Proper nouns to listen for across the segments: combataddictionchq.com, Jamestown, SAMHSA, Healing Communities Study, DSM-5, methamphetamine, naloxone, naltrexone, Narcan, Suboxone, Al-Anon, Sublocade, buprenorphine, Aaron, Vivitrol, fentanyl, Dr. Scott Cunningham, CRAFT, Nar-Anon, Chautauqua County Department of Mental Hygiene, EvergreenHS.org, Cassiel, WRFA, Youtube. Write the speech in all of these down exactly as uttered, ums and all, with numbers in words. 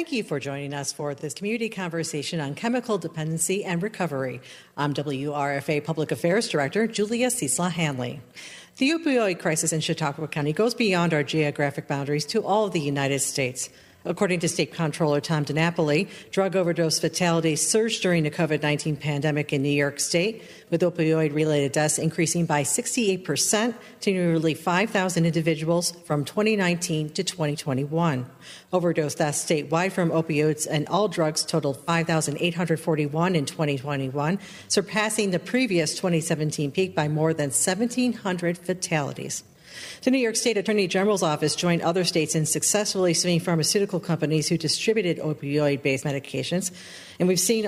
Thank you for joining us for this community conversation on chemical dependency and recovery. I'm W R F A Public Affairs Director Julia Ciesla-Hanley. The opioid crisis in Chautauqua County goes beyond our geographic boundaries to all of the United States. According to State Comptroller Tom DiNapoli, drug overdose fatalities surged during the COVID nineteen pandemic in New York State, with opioid-related deaths increasing by sixty-eight percent to nearly five thousand individuals from twenty nineteen to twenty twenty-one. Overdose deaths statewide from opioids and all drugs totaled five thousand eight hundred forty-one in twenty twenty-one, surpassing the previous twenty seventeen peak by more than one thousand seven hundred fatalities. The New York State Attorney General's office joined other states in successfully suing pharmaceutical companies who distributed opioid-based medications. And we've seen,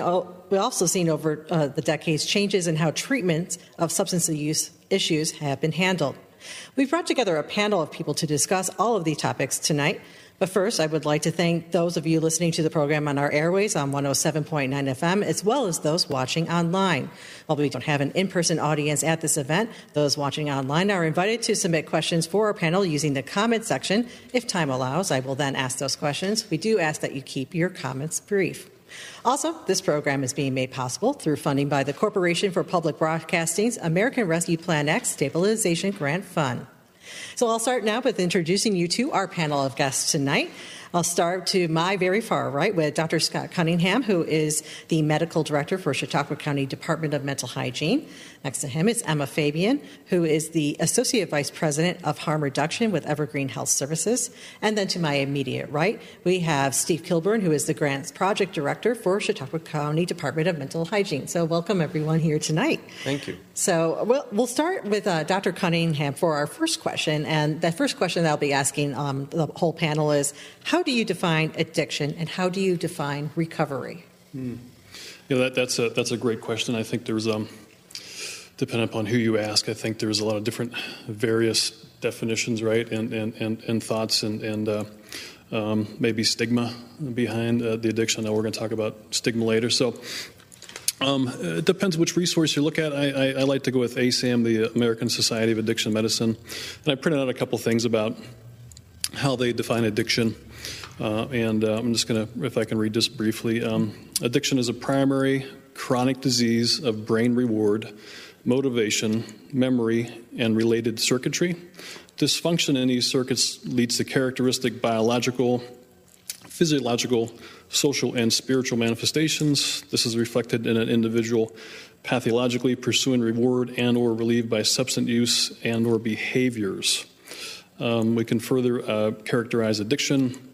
we've also seen over uh, the decades changes in how treatments of substance use issues have been handled. We've brought together a panel of people to discuss all of these topics tonight. But first, I would like to thank those of you listening to the program on our airways on one oh seven point nine F M, as well as those watching online. While we don't have an in-person audience at this event, those watching online are invited to submit questions for our panel using the comment section. If time allows, I will then ask those questions. We do ask that you keep your comments brief. Also, this program is being made possible through funding by the Corporation for Public Broadcasting's American Rescue Plan Act Stabilization Grant Fund. So I'll start now with introducing you to our panel of guests tonight. I'll start to my very far right with Doctor Scott Cunningham, who is the Medical Director for Chautauqua County Department of Mental Hygiene. Next to him is Emma Fabian, who is the Associate Vice President of Harm Reduction with Evergreen Health Services. And then to my immediate right, we have Steve Kilburn, who is the Grants Project Director for Chautauqua County Department of Mental Hygiene. So welcome everyone here tonight. Thank you. So we'll, we'll start with uh, Doctor Cunningham for our first question. And that first question that I'll be asking um, the whole panel is, how How do you define addiction, and how do you define recovery? Hmm. You know, that, that's a that's a great question. I think there's um, depending upon who you ask, I think there's a lot of different, various definitions, right, and and and, and thoughts, and and uh, um, maybe stigma behind uh, the addiction. Now we're going to talk about stigma later. So. Um, it depends which resource you look at. I, I, I like to go with A S A M, the American Society of Addiction Medicine, and I printed out a couple things about how they define addiction. Uh, and uh, I'm just going to, if I can read this briefly, um, addiction is a primary chronic disease of brain reward, motivation, memory, and related circuitry. Dysfunction in these circuits leads to characteristic biological, physiological, social, and spiritual manifestations. This is reflected in an individual pathologically pursuing reward and or relieved by substance use and or behaviors. Um, we can further uh, characterize addiction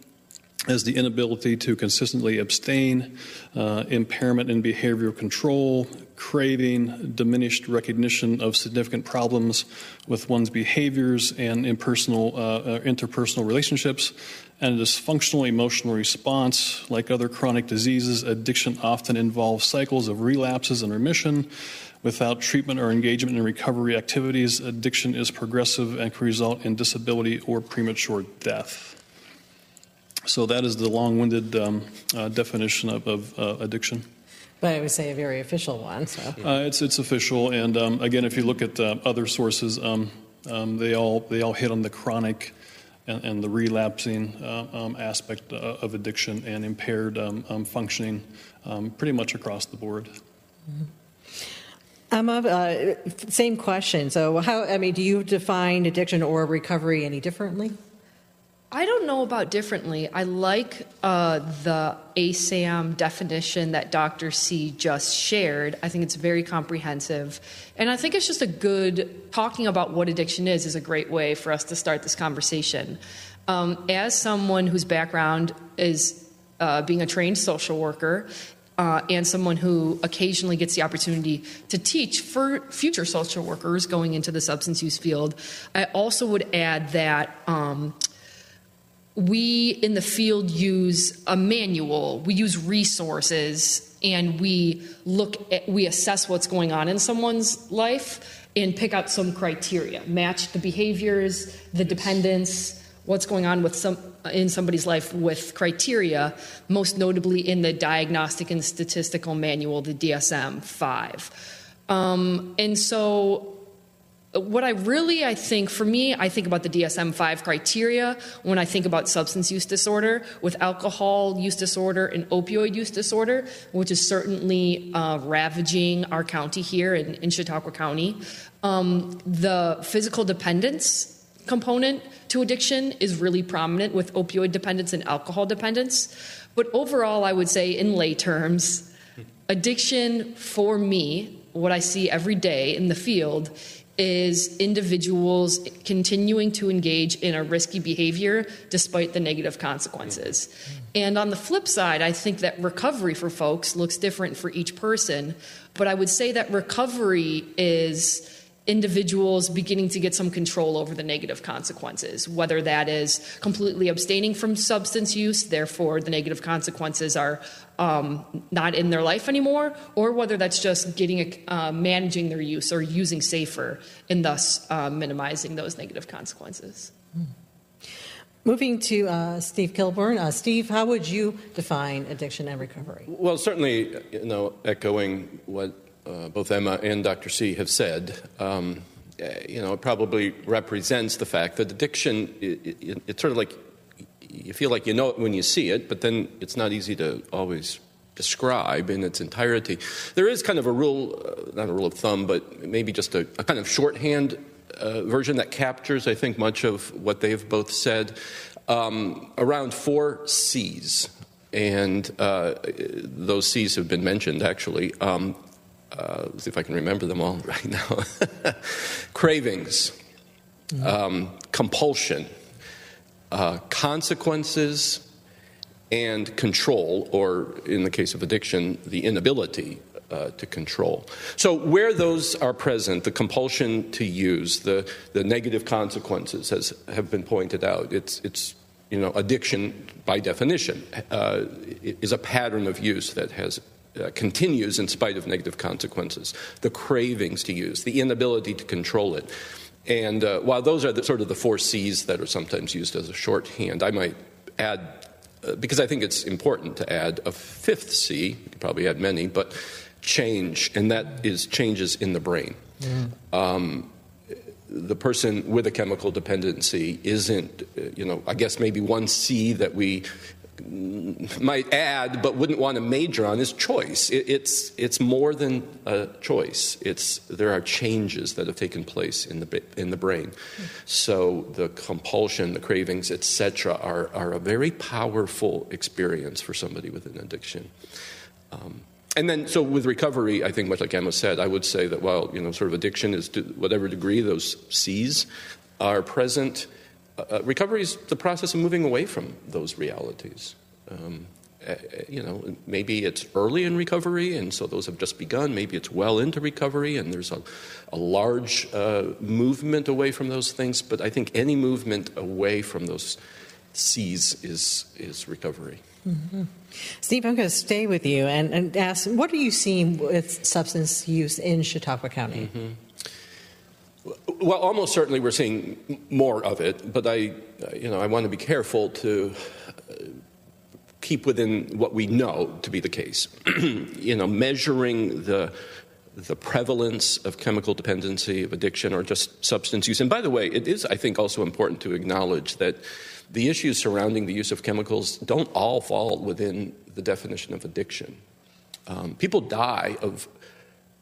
as the inability to consistently abstain, uh, impairment in behavioral control, craving, diminished recognition of significant problems with one's behaviors and impersonal, uh, interpersonal relationships, and a dysfunctional emotional response. Like other chronic diseases, addiction often involves cycles of relapses and remission. Without treatment or engagement in recovery activities, addiction is progressive and can result in disability or premature death. So that is the long-winded um, uh, definition of, of uh, addiction. But I would say a very official one. So. Uh, it's it's official, and um, again, if you look at uh, other sources, um, um, they all they all hit on the chronic and, and the relapsing uh, um, aspect uh, of addiction and impaired um, um, functioning, um, pretty much across the board. Mm-hmm. Emma, uh, same question. So, how I mean, do you define addiction or recovery any differently? I don't know about differently. I like uh, the A S A M definition that Doctor C just shared. I think it's very comprehensive. And I think it's just a good, talking about what addiction is is a great way for us to start this conversation. Um, as someone whose background is uh, being a trained social worker, Uh, and someone who occasionally gets the opportunity to teach for future social workers going into the substance use field, I also would add that um, we in the field use a manual, we use resources, and we look at, we assess what's going on in someone's life and pick out some criteria, match the behaviors, the dependence, what's going on with some in somebody's life with criteria, most notably in the Diagnostic and Statistical Manual, the D S M five. Um, and so What I really, I think, for me, I think about the D S M five criteria when I think about substance use disorder with alcohol use disorder and opioid use disorder, which is certainly uh, ravaging our county here in, in Chautauqua County. Um, the physical dependence component to addiction is really prominent with opioid dependence and alcohol dependence. But overall, I would say in lay terms, addiction for me, what I see every day in the field is individuals continuing to engage in a risky behavior despite the negative consequences. And on the flip side, I think that recovery for folks looks different for each person, but I would say that recovery is individuals beginning to get some control over the negative consequences, whether that is completely abstaining from substance use, therefore the negative consequences are um, not in their life anymore, or whether that's just getting a, uh, managing their use or using safer and thus uh, minimizing those negative consequences. Mm. Moving to uh, Steve Kilburn. Uh, Steve, how would you define addiction and recovery? Well, certainly, you know, echoing what Uh, both Emma and Doctor C have said, um, you know, it probably represents the fact that addiction, it, it, it's sort of like you feel like you know it when you see it, but then it's not easy to always describe in its entirety. There is kind of a rule, uh, not a rule of thumb, but maybe just a, a kind of shorthand uh, version that captures, I think, much of what they've both said, um, around four C's. And uh, those C's have been mentioned, actually. Um Uh, let's see if I can remember them all right now. Cravings, mm-hmm. um, compulsion, uh, consequences, and control, or in the case of addiction, the inability uh, to control. So where those are present, the compulsion to use, the, the negative consequences as have been pointed out, it's it's you know, addiction by definition uh, is a pattern of use that has Uh, continues in spite of negative consequences, the cravings to use, the inability to control it. And uh, while those are the, sort of the four C's that are sometimes used as a shorthand, I might add, uh, because I think it's important to add a fifth C, you could probably add many, but change, and that is changes in the brain. Yeah. Um, the person with a chemical dependency isn't, uh, you know, I guess maybe one C that we might add, but wouldn't want to major on is choice. It, it's it's more than a choice. It's there are changes that have taken place in the in the brain. So the compulsion, the cravings, et cetera, are are a very powerful experience for somebody with an addiction. Um, and then, so with recovery, I think much like Emma said, I would say that while you know, sort of addiction is to whatever degree those C's are present. Uh, recovery is the process of moving away from those realities. Um, uh, you know, maybe it's early in recovery, and so those have just begun. Maybe it's well into recovery, and there's a, a large uh, movement away from those things. But I think any movement away from those C's is is recovery. Mm-hmm. Steve, I'm going to stay with you and, and ask, what are you seeing with substance use in Chautauqua County? Mm-hmm. Well, almost certainly we're seeing more of it, but I, you know, I want to be careful to keep within what we know to be the case. You know, measuring the the prevalence of chemical dependency, of addiction, or just substance use. And by the way, it is, I think, also important to acknowledge that the issues surrounding the use of chemicals don't all fall within the definition of addiction. Um, people die of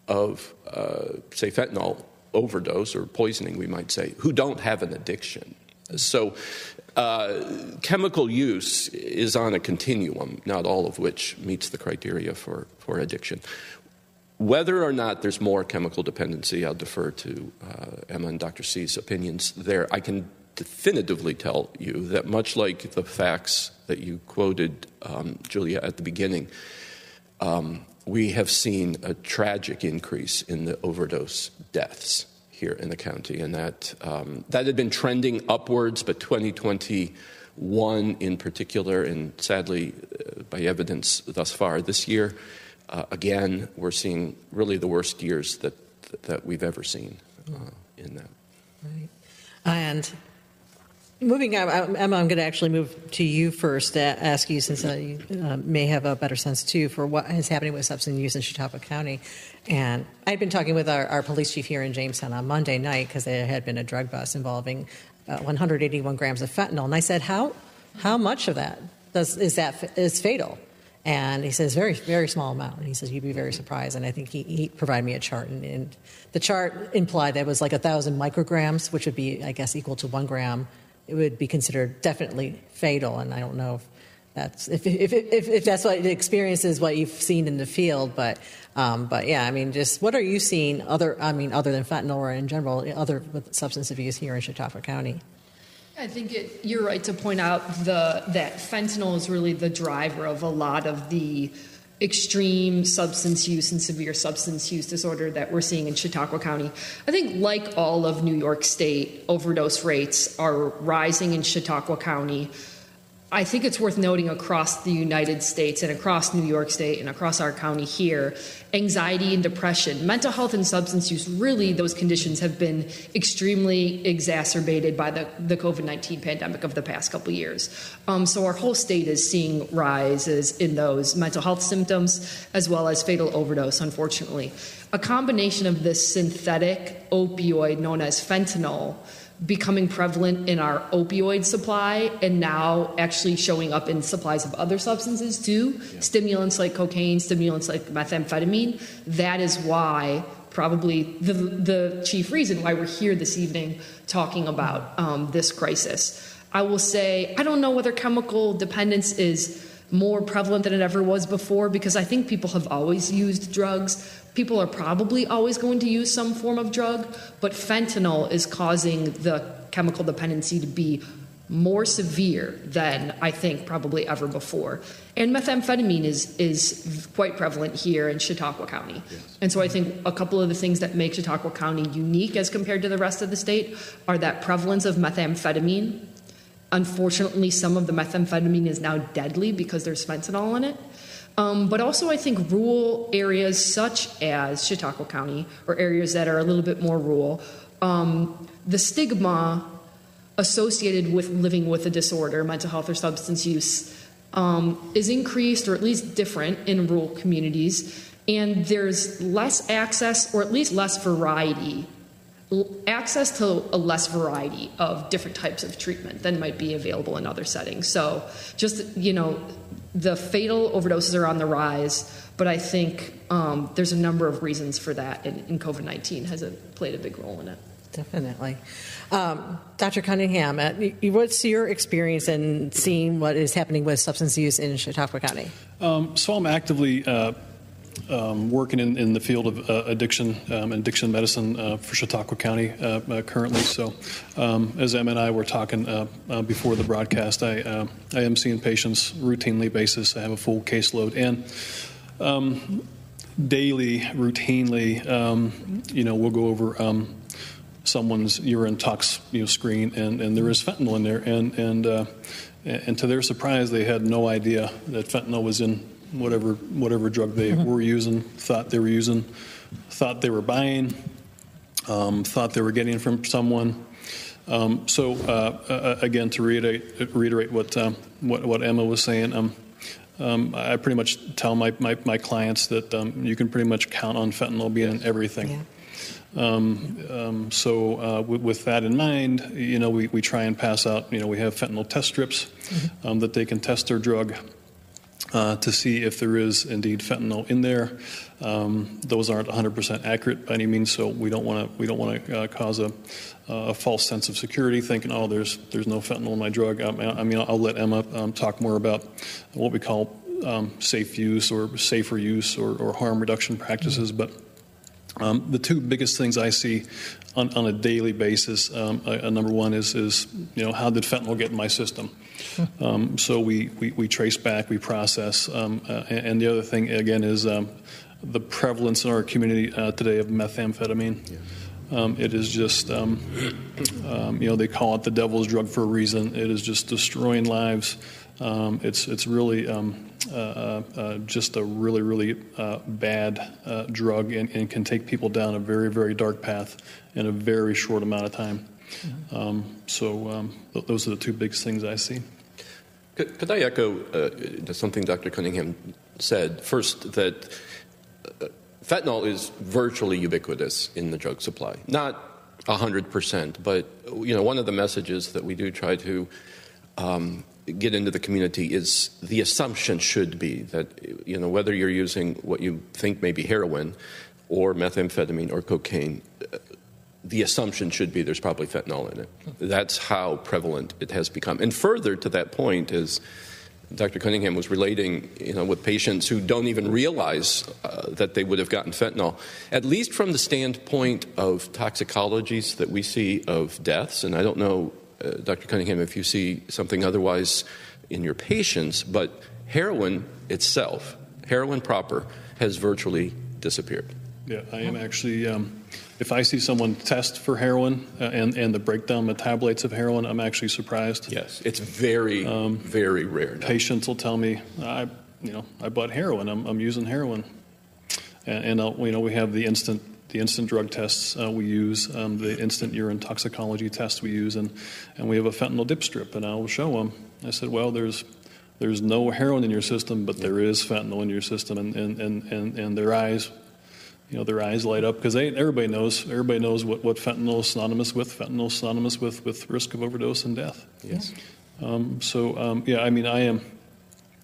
of uh, say fentanyl overdose or poisoning, we might say, who don't have an addiction. So uh, chemical use is on a continuum, not all of which meets the criteria for, for addiction. Whether or not there's more chemical dependency, I'll defer to uh, Emma and Doctor C's opinions there. I can definitively tell you that much like the facts that you quoted, um, Julia, at the beginning, um, we have seen a tragic increase in the overdose deaths here in the county, and that um, that had been trending upwards, but twenty twenty-one in particular, and sadly, uh, by evidence thus far this year, uh, again, we're seeing really the worst years that that we've ever seen uh, in that. Right. And Moving on, Emma, I'm going to actually move to you first to ask you, since you uh, may have a better sense, too, for what is happening with substance use in Chautauqua County. And I'd been talking with our, our police chief here in Jamestown on Monday night because there had been a drug bust involving uh, one hundred eighty-one grams of fentanyl. And I said, how how much of that does, is that is fatal? And he says, very, very small amount. And he says, you'd be very surprised. And I think he, he provided me a chart. And, and the chart implied that it was like one thousand micrograms, which would be, I guess, equal to one gram. It would be considered definitely fatal, and I don't know if that's if if if, if that's what the experience is, what you've seen in the field. But um, but yeah, I mean, just what are you seeing other? I mean, other than fentanyl or in general, other with substance abuse here in Chautauqua County. I think it, you're right to point out the that fentanyl is really the driver of a lot of the extreme substance use and severe substance use disorder that we're seeing in Chautauqua County. I think like all of New York State, overdose rates are rising in Chautauqua County. I think it's worth noting across the United States and across New York State and across our county here, anxiety and depression, mental health and substance use, really those conditions have been extremely exacerbated by the, the COVID nineteen pandemic of the past couple of years. Um, so our whole state is seeing rises in those mental health symptoms as well as fatal overdose, unfortunately. A combination of this synthetic opioid known as fentanyl becoming prevalent in our opioid supply and now actually showing up in supplies of other substances too, yeah. Stimulants like cocaine, stimulants like methamphetamine. That is why probably the, the chief reason why we're here this evening talking about um, this crisis. I will say, I don't know whether chemical dependence is more prevalent than it ever was before, because I think people have always used drugs. People are probably always going to use some form of drug, but fentanyl is causing the chemical dependency to be more severe than I think probably ever before. And methamphetamine is is quite prevalent here in Chautauqua County. Yes. And so I think a couple of the things that make Chautauqua County unique as compared to the rest of the state are that prevalence of methamphetamine. Unfortunately, some of the methamphetamine is now deadly because there's fentanyl in it. Um, but also, I think rural areas such as Chautauqua County, or areas that are a little bit more rural, um, the stigma associated with living with a disorder, mental health or substance use, um, is increased or at least different in rural communities. And there's less access or at least less variety access to a less variety of different types of treatment than might be available in other settings. So just, you know, the fatal overdoses are on the rise, but I think um, there's a number of reasons for that, and, and COVID nineteen has a, played a big role in it. Definitely. Um, Doctor Cunningham, uh, what's your experience in seeing what is happening with substance use in Chautauqua County? Um, so I'm actively... Uh Um, working in, in the field of uh, addiction um, and addiction medicine uh, for Chautauqua County uh, uh, currently. So um, as Em and I were talking uh, uh, before the broadcast, I, uh, I am seeing patients routinely basis. I have a full caseload and um, daily, routinely, um, you know, we'll go over um, someone's urine tox you know, screen and, and there is fentanyl in there. And, and, uh, and to their surprise, they had no idea that fentanyl was in whatever whatever drug they were using, thought they were using, thought they were buying, um, thought they were getting from someone. Um, so uh, uh, again, to reiterate, reiterate what, um, what what Emma was saying, um, um, I pretty much tell my my, my clients that um, you can pretty much count on fentanyl being in everything. Yeah. Um, um, so uh, w- with that in mind, you know, we, we try and pass out. You know, we have fentanyl test strips mm-hmm. um, that they can test their drug. Uh, to see if there is indeed fentanyl in there. Um, those aren't one hundred percent accurate by any means, so we don't want to we don't want to uh, cause a, a false sense of security, thinking, oh, there's there's no fentanyl in my drug. Um, I mean, I'll let Emma um, talk more about what we call um, safe use or safer use or, or harm reduction practices, mm-hmm. but. Um, the two biggest things I see on, on a daily basis, um, uh, number one is, is, you know, how did fentanyl get in my system? Um, so we, we, we trace back, we process. Um, uh, and the other thing, again, is um, the prevalence in our community uh, today of methamphetamine. Yeah. Um, it is just, um, um, you know, they call it the devil's drug for a reason. It is just destroying lives. Um, it's it's really um, uh, uh, just a really, really uh, bad uh, drug and, and can take people down a very, very dark path in a very short amount of time. Um, so um, th- those are the two biggest things I see. Could, could I echo uh, something Doctor Cunningham said? First, that uh, fentanyl is virtually ubiquitous in the drug supply. Not one hundred percent, but you know, one of the messages that we do try to um, get into the community is the assumption should be that, you know, whether you're using what you think may be heroin or methamphetamine or cocaine, the assumption should be there's probably fentanyl in it. That's how prevalent it has become. And further to that point is Doctor Cunningham was relating, you know, with patients who don't even realize uh, that they would have gotten fentanyl, at least from the standpoint of toxicologies that we see of deaths. And I don't know, uh, Doctor Cunningham, if you see something otherwise in your patients, but heroin itself, heroin proper, has virtually disappeared. Yeah, I am actually, um, if I see someone test for heroin uh, and, and the breakdown metabolites of heroin, I'm actually surprised. Yes, it's very, um, very rare now. Patients will tell me, I, you know, I bought heroin, I'm, I'm using heroin. And, and I'll, you know, we have the instant the instant drug tests uh, we use, um, the instant urine toxicology tests we use, and, and we have a fentanyl dip strip, and I will show them. I said, well, there's there's no heroin in your system, but there is fentanyl in your system, and, and, and, and, and their eyes... You know, their eyes light up because everybody knows. Everybody knows what, what fentanyl is synonymous with. Fentanyl is synonymous with, with risk of overdose and death. Yes. Um, so um, yeah, I mean, I am.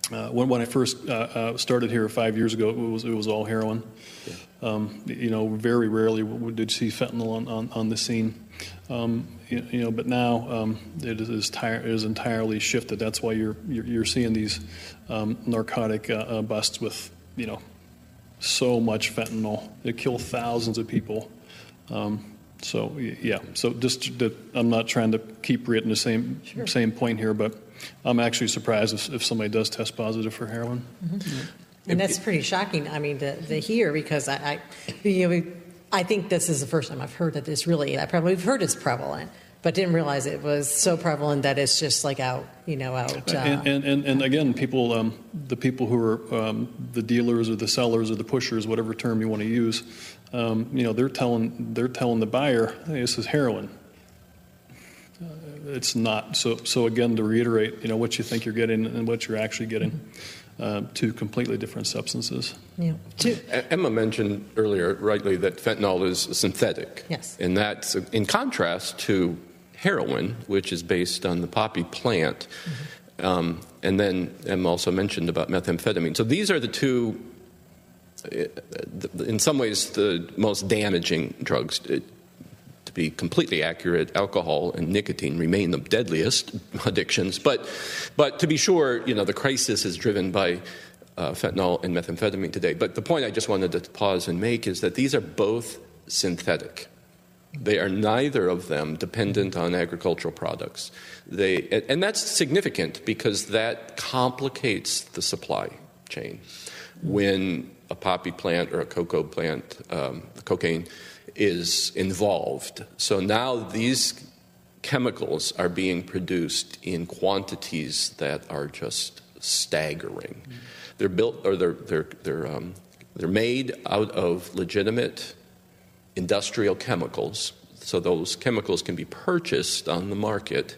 Uh, when when I first uh, uh, started here five years ago, it was it was all heroin. Yeah. Um, you know, very rarely did you see fentanyl on, on, on the scene. Um, you, you know, but now um, it is tire, it is entirely shifted. That's why you're you're, you're seeing these um, narcotic uh, uh, busts with, you know, so much fentanyl. It kills thousands of people. Um, so yeah. So just that I'm not trying to keep reitting the same sure. same point here, but I'm actually surprised if, if somebody does test positive for heroin. Mm-hmm. Yeah. And that's pretty shocking. I mean, to, to hear because I, I, you know, I think this is the first time I've heard that it's really. I probably have heard it's prevalent, but didn't realize it was so prevalent that it's just like out, you know, out. Uh, and, and, and, and again, people, um, the people who are um, the dealers or the sellers or the pushers, whatever term you want to use, um, you know, they're telling they're telling the buyer, hey, this is heroin. Uh, it's not. So so again, to reiterate, you know, what you think you're getting and what you're actually getting, uh, two completely different substances. Yeah. Two. Emma mentioned earlier, rightly, that fentanyl is synthetic. Yes. And that's in contrast to heroin, which is based on the poppy plant. Mm-hmm. Um, and then Em also mentioned about methamphetamine. So these are the two, in some ways, the most damaging drugs. To be completely accurate, alcohol and nicotine remain the deadliest addictions. But but to be sure, you know, the crisis is driven by uh, fentanyl and methamphetamine today. But the point I just wanted to pause and make is that these are both synthetic. They are neither of them dependent on agricultural products. They, and that's significant because that complicates the supply chain. When a poppy plant or a cocoa plant, um, cocaine, is involved. So now these chemicals are being produced in quantities that are just staggering. Mm-hmm. They're built, or they're they're they're um, they're made out of legitimate industrial chemicals, so those chemicals can be purchased on the market,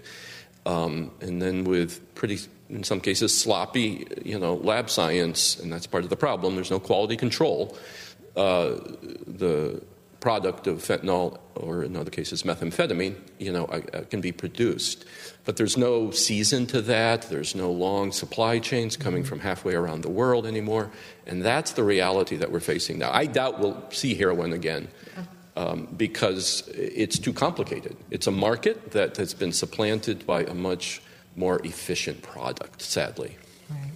um, and then with pretty, in some cases, sloppy, you know, lab science, and that's part of the problem. There's no quality control. Uh, the product of fentanyl, or in other cases, methamphetamine, you know, uh, can be produced, but there's no season to that. There's no long supply chains coming from halfway around the world anymore, and that's the reality that we're facing now. I doubt we'll see heroin again um, because it's too complicated. It's a market that has been supplanted by a much more efficient product, sadly. Right.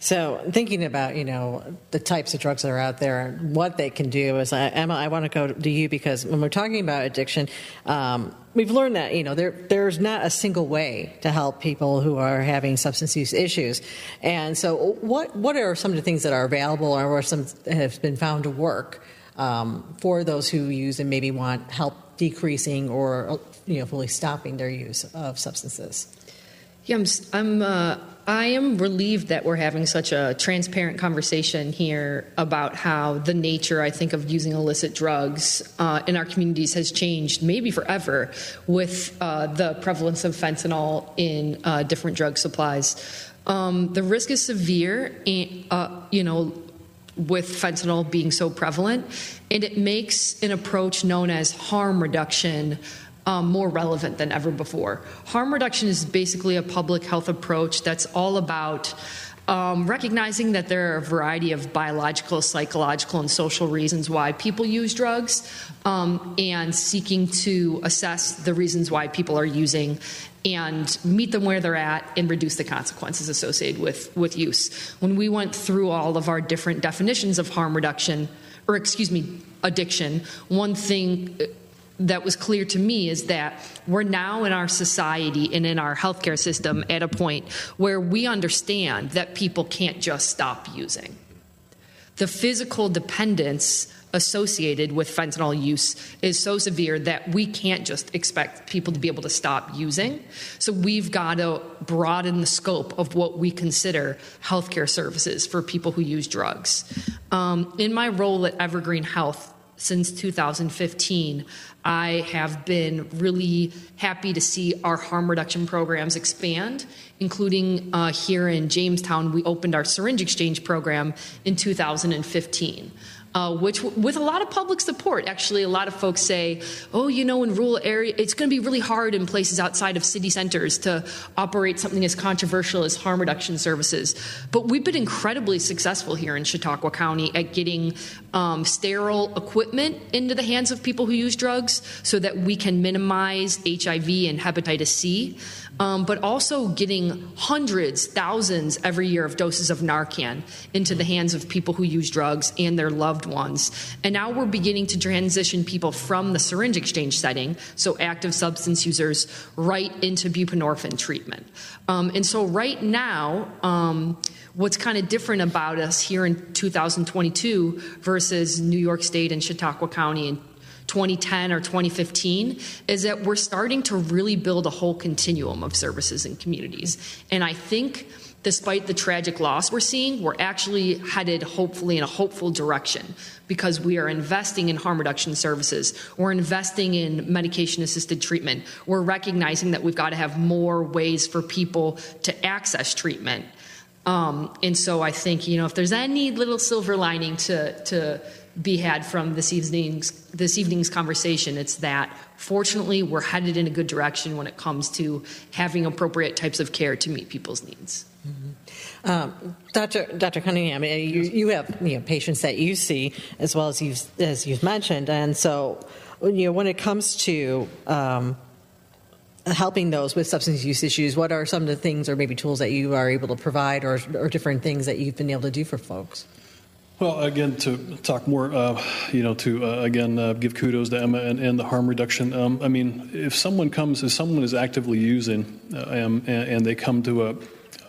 So thinking about, you know, the types of drugs that are out there and what they can do is, uh, Emma, I want to go to you because when we're talking about addiction, um, we've learned that, you know, there there's not a single way to help people who are having substance use issues. And so what what are some of the things that are available or what some have been found to work um, for those who use and maybe want help decreasing or, you know, fully stopping their use of substances? Yeah, I'm... I'm uh... I am relieved that we're having such a transparent conversation here about how the nature, I think, of using illicit drugs uh, in our communities has changed maybe forever with uh, the prevalence of fentanyl in uh, different drug supplies. Um, the risk is severe, and, uh, you know, with fentanyl being so prevalent, and it makes an approach known as harm reduction Um, more relevant than ever before. Harm reduction is basically a public health approach that's all about um, recognizing that there are a variety of biological, psychological, and social reasons why people use drugs, um, and seeking to assess the reasons why people are using and meet them where they're at and reduce the consequences associated with, with use. When we went through all of our different definitions of harm reduction, or excuse me, addiction, one thing that was clear to me is that we're now in our society and in our healthcare system at a point where we understand that people can't just stop using. The physical dependence associated with fentanyl use is so severe that we can't just expect people to be able to stop using. So we've got to broaden the scope of what we consider healthcare services for people who use drugs. Um, in my role at Evergreen Health, since two thousand fifteen, I have been really happy to see our harm reduction programs expand, including uh, here in Jamestown, we opened our syringe exchange program in two thousand fifteen, uh, which w- with a lot of public support. Actually, a lot of folks say, oh, you know, in rural areas, it's going to be really hard in places outside of city centers to operate something as controversial as harm reduction services. But we've been incredibly successful here in Chautauqua County at getting um, sterile equipment into the hands of people who use drugs, so that we can minimize H I V and hepatitis C, um, but also getting hundreds, thousands every year of doses of Narcan into the hands of people who use drugs and their loved ones. And now we're beginning to transition people from the syringe exchange setting, so active substance users, right into buprenorphine treatment. Um, and so right now, um, what's kind of different about us here in two thousand twenty-two versus New York State and Chautauqua County and twenty ten or twenty fifteen is that we're starting to really build a whole continuum of services and communities. And I think despite the tragic loss we're seeing, we're actually headed hopefully in a hopeful direction because we are investing in harm reduction services. We're investing in medication-assisted treatment. We're recognizing that we've got to have more ways for people to access treatment. Um, and so I think, you know, if there's any little silver lining to to be had from this evening's this evening's conversation, it's that fortunately we're headed in a good direction when it comes to having appropriate types of care to meet people's needs. Mm-hmm. Um, Doctor Doctor Cunningham, you, you have you know, patients that you see as well as you as you've mentioned, and so you know when it comes to um, helping those with substance use issues, what are some of the things or maybe tools that you are able to provide, or or different things that you've been able to do for folks? Well, again, to talk more, uh, you know, to, uh, again, uh, give kudos to Emma and, and the harm reduction. Um, I mean, if someone comes, if someone is actively using uh, um, and, and they come to a,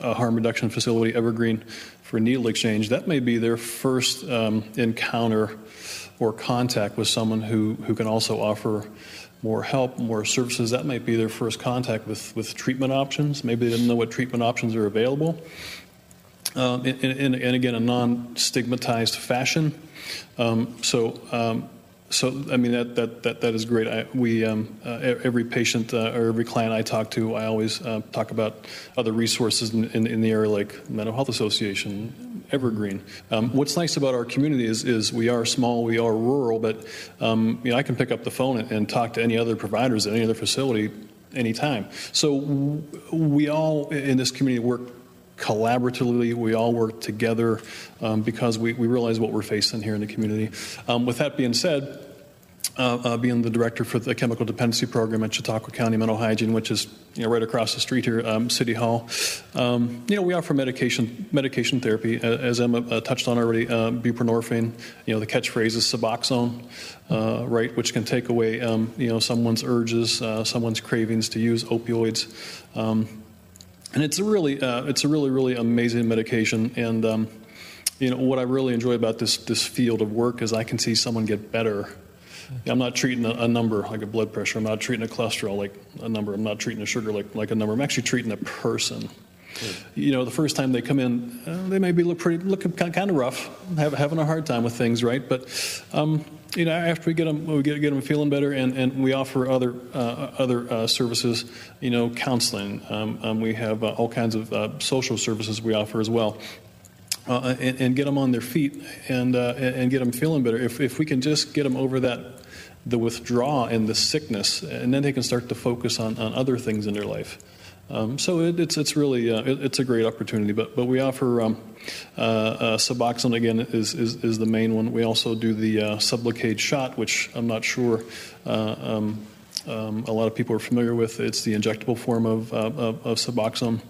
a harm reduction facility, Evergreen, for needle exchange, that may be their first um, encounter or contact with someone who, who can also offer more help, more services. That might be their first contact with, with treatment options. Maybe they didn't know what treatment options are available. Um, in, in, in, again, a non-stigmatized fashion. Um, so, um, so I mean, that that, that, that is great. I, we um, uh, every patient uh, or every client I talk to, I always uh, talk about other resources in, in, in the area, like Mental Health Association, Evergreen. Um, what's nice about our community is, is we are small, we are rural, but um, you know, I can pick up the phone and, and talk to any other providers at any other facility anytime. So w- we all in this community work collaboratively, we all work together um, because we, we realize what we're facing here in the community. Um, with that being said, uh, uh, being the director for the chemical dependency program at Chautauqua County Mental Hygiene, which is you know right across the street here, um, City Hall, um, you know we offer medication medication therapy, as Emma uh, touched on already. Um, buprenorphine, you know the catchphrase is Suboxone, uh, right, which can take away um, you know someone's urges, uh, someone's cravings to use opioids. Um, And it's a really, uh, it's a really, really amazing medication. And um, you know what I really enjoy about this this field of work is I can see someone get better. I'm not treating a, a number like a blood pressure. I'm not treating a cholesterol like a number. I'm not treating a sugar like like a number. I'm actually treating a person. You know, the first time they come in, uh, they may be look pretty, looking kind of rough, have, having a hard time with things, right? But um, you know, after we get them, we get, get them feeling better, and, and we offer other uh, other uh, services. You know, counseling. Um, um, we have uh, all kinds of uh, social services we offer as well. Uh, and, and get them on their feet and uh, and get them feeling better. If if we can just get them over that, the withdrawal and the sickness, and then they can start to focus on, on other things in their life. Um, so it, it's it's really uh, it, it's a great opportunity. But but we offer um, uh, uh, Suboxone again is, is is the main one. We also do the uh, Sublocade shot, which I'm not sure. Uh, um, um, a lot of people are familiar with. It's the injectable form of uh, of, of Suboxone.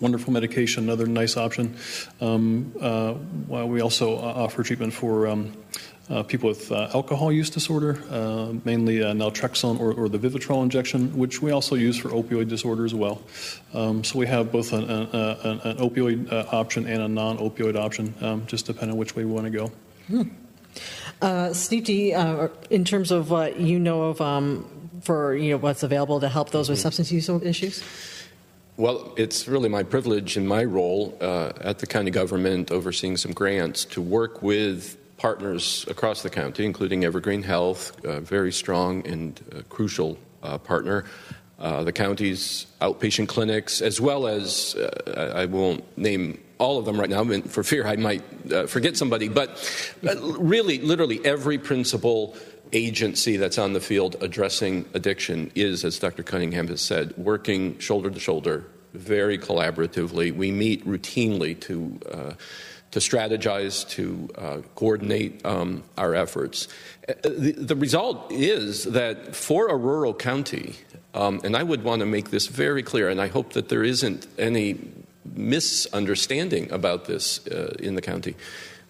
Wonderful medication, another nice option. Um, uh, we also offer treatment for um, uh, people with uh, alcohol use disorder, uh, mainly uh, naltrexone or, or the Vivitrol injection, which we also use for opioid disorder as well. Um, so we have both an, an, an, an opioid uh, option and a non-opioid option, um, just depending on which way we want to go. Hmm. Uh, Steve D., uh, in terms of what you know of um, for you know what's available to help those with substance use issues? Well, it's really my privilege in my role uh, at the county government overseeing some grants to work with partners across the county, including Evergreen Health, a very strong and uh, crucial uh, partner, uh, the county's outpatient clinics, as well as, uh, I won't name all of them right now for fear I might uh, forget somebody, but really, literally every principal agency that's on the field addressing addiction is, as Doctor Cunningham has said, working shoulder to shoulder, very collaboratively. We meet routinely to uh, to strategize, to uh, coordinate um, our efforts. The, the result is that for a rural county, um, and I would want to make this very clear, and I hope that there isn't any misunderstanding about this uh, in the county.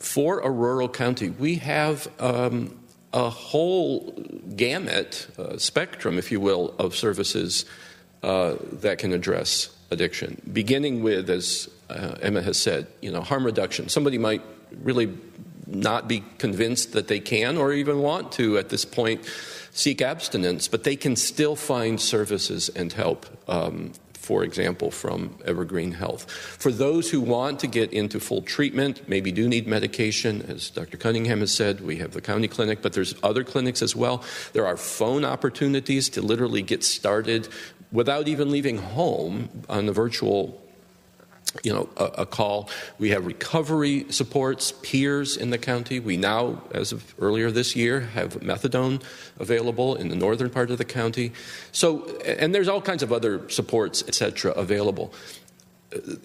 For a rural county, we have Um, a whole gamut, uh, spectrum, if you will, of services uh, that can address addiction, beginning with, as uh, Emma has said, you know, harm reduction. Somebody might really not be convinced that they can or even want to at this point seek abstinence, but they can still find services and help, um, for example, from Evergreen Health. For those who want to get into full treatment, maybe do need medication, as Doctor Cunningham has said, we have the county clinic, but there's other clinics as well. There are phone opportunities to literally get started without even leaving home on the virtual, you know, a, a call. We have recovery supports, peers in the county. We now, as of earlier this year, have methadone available in the northern part of the county. So, and there's all kinds of other supports, et cetera, available.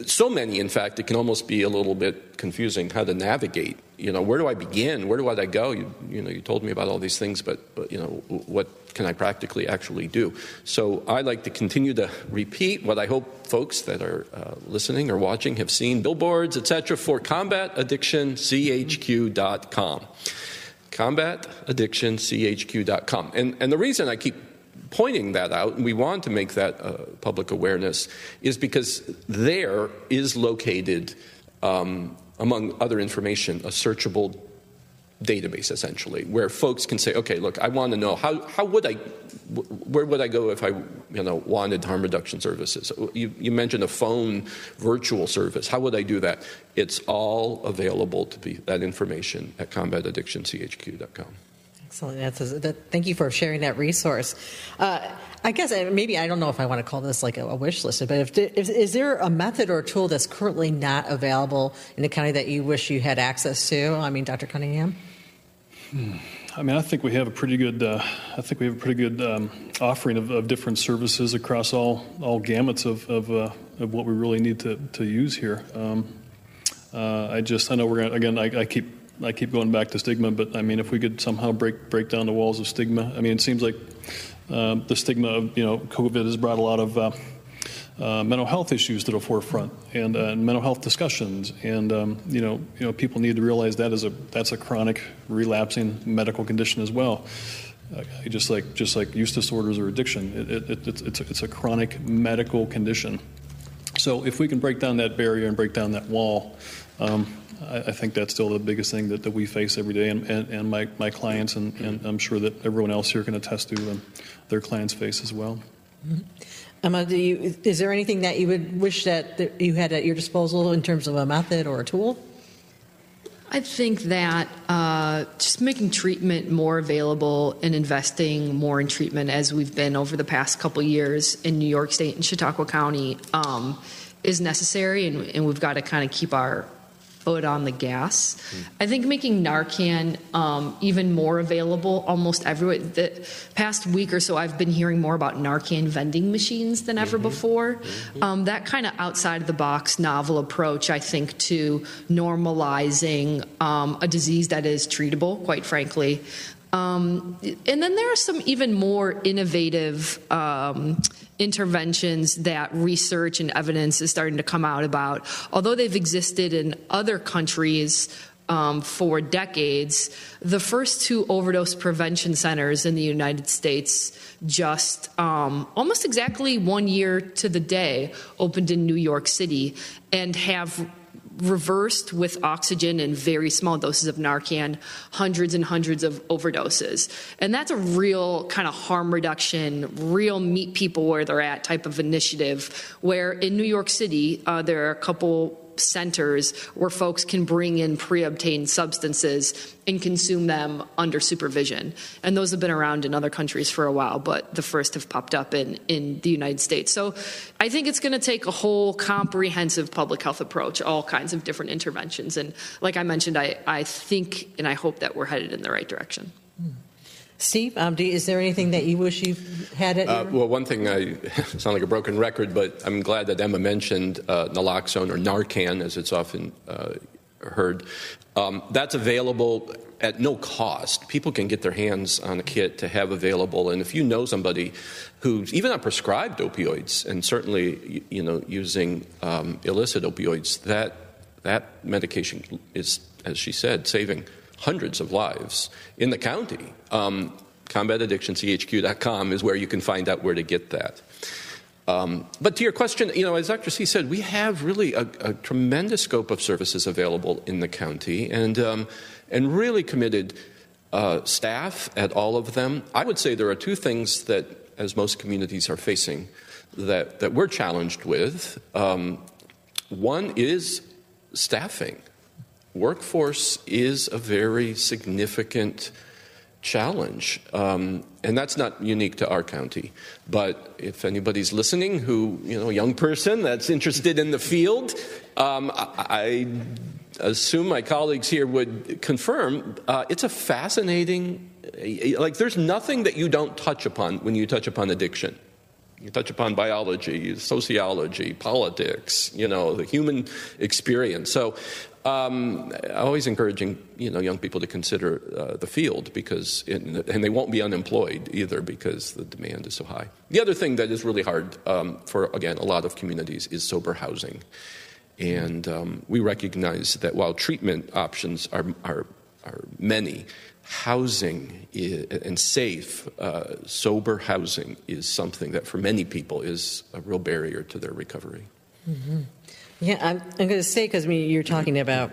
So many, in fact, it can almost be a little bit confusing how to navigate. You know, where do I begin? Where do I go? You, you know, you told me about all these things, but, but, you know, what can I practically actually do? So I like to continue to repeat what I hope folks that are uh, listening or watching have seen, billboards, et cetera, for combat addiction c h q dot com. combat addiction c h q dot com. And, and the reason I keep pointing that out, and we want to make that uh, public awareness, is because there is located, um, among other information, a searchable database, essentially, where folks can say, okay, look, I want to know, how how would I, where would I go if I, you know, wanted harm reduction services? You, you mentioned a phone virtual service. How would I do that? It's all available to be, that information at combat addiction c h q dot com. Excellent. That's a, that, thank you for sharing that resource. Uh, I guess maybe, I don't know if I want to call this like a, a wish list, but if, if, is there a method or a tool that's currently not available in the county that you wish you had access to? I mean, Doctor Cunningham? Hmm. I mean, I think we have a pretty good, uh, I think we have a pretty good um, offering of, of different services across all, all gamuts of, of, uh, of what we really need to, to use here. Um, uh, I just, I know we're going to, again, I, I keep I keep going back to stigma, but I mean, if we could somehow break break down the walls of stigma, I mean, it seems like uh, the stigma of, you know, COVID has brought a lot of uh, uh, mental health issues to the forefront, and, uh, and mental health discussions, and um, you know, you know, people need to realize that is a that's a chronic, relapsing medical condition as well. Uh, just like just like use disorders or addiction, it, it, it, it's it's a, it's a chronic medical condition. So if we can break down that barrier and break down that wall. Um, I think that's still the biggest thing that, that we face every day, and, and, and my, my clients, and, and I'm sure that everyone else here can attest to, and their clients face as well. Mm-hmm. Emma, do you, is there anything that you would wish that you had at your disposal in terms of a method or a tool? I think that uh, just making treatment more available and investing more in treatment, as we've been over the past couple of years in New York State and Chautauqua County, um, is necessary, and, and we've got to kind of keep our foot on the gas. Mm-hmm. I think making Narcan um, even more available almost everywhere. The past week or so, I've been hearing more about Narcan vending machines than ever mm-hmm. before. Mm-hmm. Um, that kind of outside-of-the-box novel approach, I think, to normalizing um, a disease that is treatable, quite frankly. Um, and then there are some even more innovative um, interventions that research and evidence is starting to come out about. Although they've existed in other countries um, for decades, the first two overdose prevention centers in the United States just um, almost exactly one year to the day opened in New York City and have reversed with oxygen and very small doses of Narcan, hundreds and hundreds of overdoses. And that's a real kind of harm reduction, real meet people where they're at type of initiative, where in New York City, uh, there are a couple centers where folks can bring in pre-obtained substances and consume them under supervision. And those have been around in other countries for a while, but the first have popped up in, in the United States. So I think it's going to take a whole comprehensive public health approach, all kinds of different interventions. And like I mentioned, I, I think and I hope that we're headed in the right direction. Steve, um, do, is there anything that you wish you had at uh, your... Well, one thing, I sound like a broken record, but I'm glad that Emma mentioned uh, naloxone, or Narcan, as it's often uh, heard. Um, that's available at no cost. People can get their hands on a kit to have available. And if you know somebody who's even on prescribed opioids, and certainly, you know, using um, illicit opioids, that that medication is, as she said, saving hundreds of lives in the county. Um, combat addiction c h q dot com is where you can find out where to get that. Um, but to your question, you know, as Doctor C said, we have really a, a tremendous scope of services available in the county, and um, and really committed uh, staff at all of them. I would say there are two things that, as most communities are facing, that, that we're challenged with. Um, one is staffing. Workforce is a very significant challenge, um, and that's not unique to our county. But if anybody's listening who, you know, a young person that's interested in the field, um, I, I assume my colleagues here would confirm, uh, it's a fascinating, like there's nothing that you don't touch upon when you touch upon addiction. You touch upon biology, sociology, politics, you know, the human experience. So um, always encouraging, you know, young people to consider uh, the field, because, it, and they won't be unemployed either because the demand is so high. The other thing that is really hard um, for, again, a lot of communities is sober housing. And um, we recognize that while treatment options are, are, are many, housing is, and safe, uh, sober housing is something that for many people is a real barrier to their recovery. Mm-hmm. Yeah, I'm, I'm going to say, because I mean, you're talking about,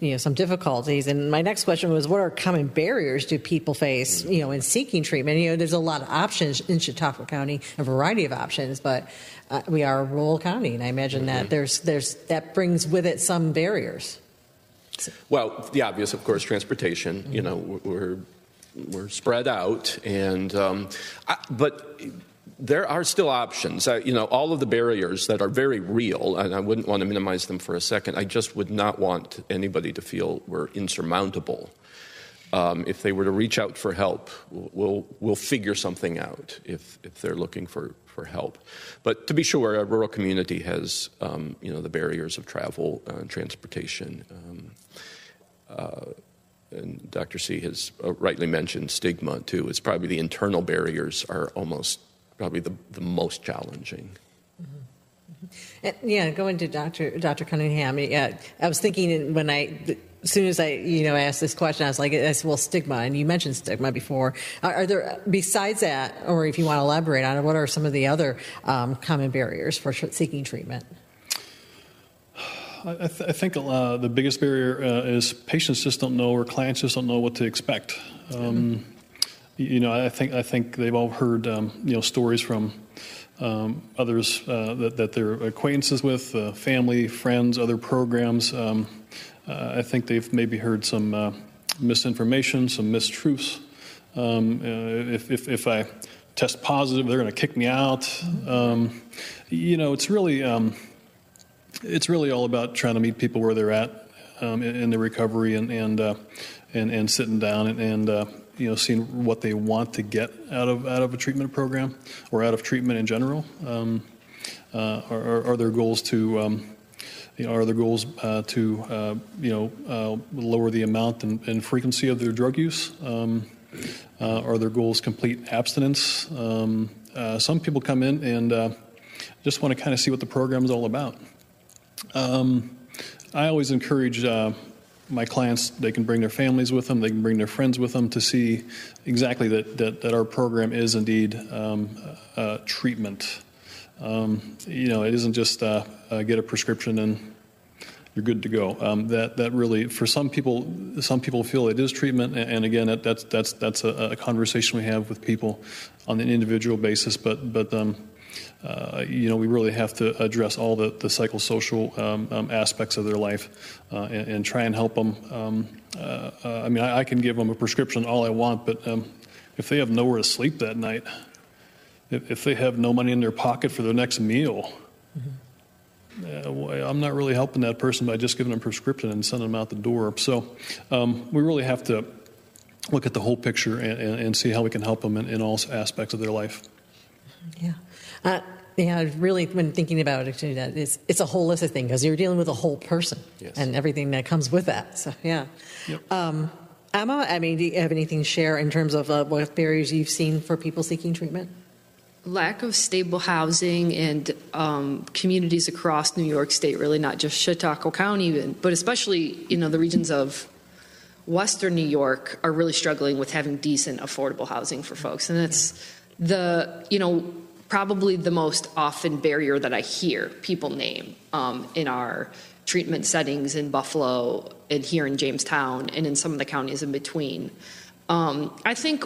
you know, some difficulties, and my next question was, what are common barriers do people face, you know, in seeking treatment? You know, there's a lot of options in Chautauqua County, a variety of options, but uh, we are a rural county, and I imagine mm-hmm. that there's there's that brings with it some barriers. Well, the obvious, of course, transportation. Mm-hmm. You know, we're we're spread out, and um, I, but there are still options. I, you know, all of the barriers that are very real, and I wouldn't want to minimize them for a second. I just would not want anybody to feel we're insurmountable. Um, if they were to reach out for help, we'll we'll figure something out if if they're looking for. For help, but to be sure, a rural community has, um, you know, the barriers of travel uh, and transportation. Um, uh, and Doctor C has uh, rightly mentioned stigma too. It's probably the internal barriers are almost probably the, the most challenging. Mm-hmm. And, yeah, going to Doctor Doctor Cunningham. Yeah, I was thinking when I. As soon as I, you know, asked this question, I was like, well, stigma, and you mentioned stigma before. Are, are there, besides that, or if you want to elaborate on it, what are some of the other um, common barriers for seeking treatment? I, th- I think uh, the biggest barrier uh, is patients just don't know, or clients just don't know what to expect. Um, mm-hmm. You know, I think I think they've all heard, um, you know, stories from um, others uh, that, that they're acquaintances with, uh, family, friends, other programs. Um, uh, I think they've maybe heard some uh, misinformation, some mistruths. Um, uh, if, if, if I test positive, they're going to kick me out. Um, you know, it's really um, it's really all about trying to meet people where they're at um, in, in their recovery and and uh, and, and sitting down and, and uh, you know, seeing what they want to get out of out of a treatment program or out of treatment in general. Um, uh, are, are their goals to um, you know, are their goals uh, to uh, you know uh, lower the amount and, and frequency of their drug use? Um, Uh, are their goals complete abstinence? Um, uh, some people come in and uh, just want to kind of see what the program is all about. Um, I always encourage uh, my clients, they can bring their families with them, they can bring their friends with them to see exactly that, that, that our program is indeed um, uh, treatment. Um, you know, it isn't just uh, uh, get a prescription and you're good to go. Um, that that really, for some people, some people feel it is treatment, and, and again, that, that's that's that's a, a conversation we have with people on an individual basis. But but um, uh, you know, we really have to address all the the psychosocial um, um, aspects of their life, uh, and, and try and help them. Um, uh, uh, I mean, I, I can give them a prescription all I want, but um, if they have nowhere to sleep that night, if, if they have no money in their pocket for their next meal. Mm-hmm. Uh, I'm not really helping that person by just giving them a prescription and sending them out the door. So um, we really have to look at the whole picture and, and, and see how we can help them in, in all aspects of their life. Yeah. Uh, yeah, really, when thinking about addiction, it's, it's a holistic thing because you're dealing with a whole person. Yes. And everything that comes with that. So, yeah. Yep. Um, Emma, I mean, do you have anything to share in terms of uh, what barriers you've seen for people seeking treatment? Lack of stable housing and um, communities across New York State, really not just Chautauqua County, but especially, you know, the regions of Western New York are really struggling with having decent, affordable housing for folks. And it's the, you know, probably the most often barrier that I hear people name um, in our treatment settings in Buffalo and here in Jamestown and in some of the counties in between. Um, I think...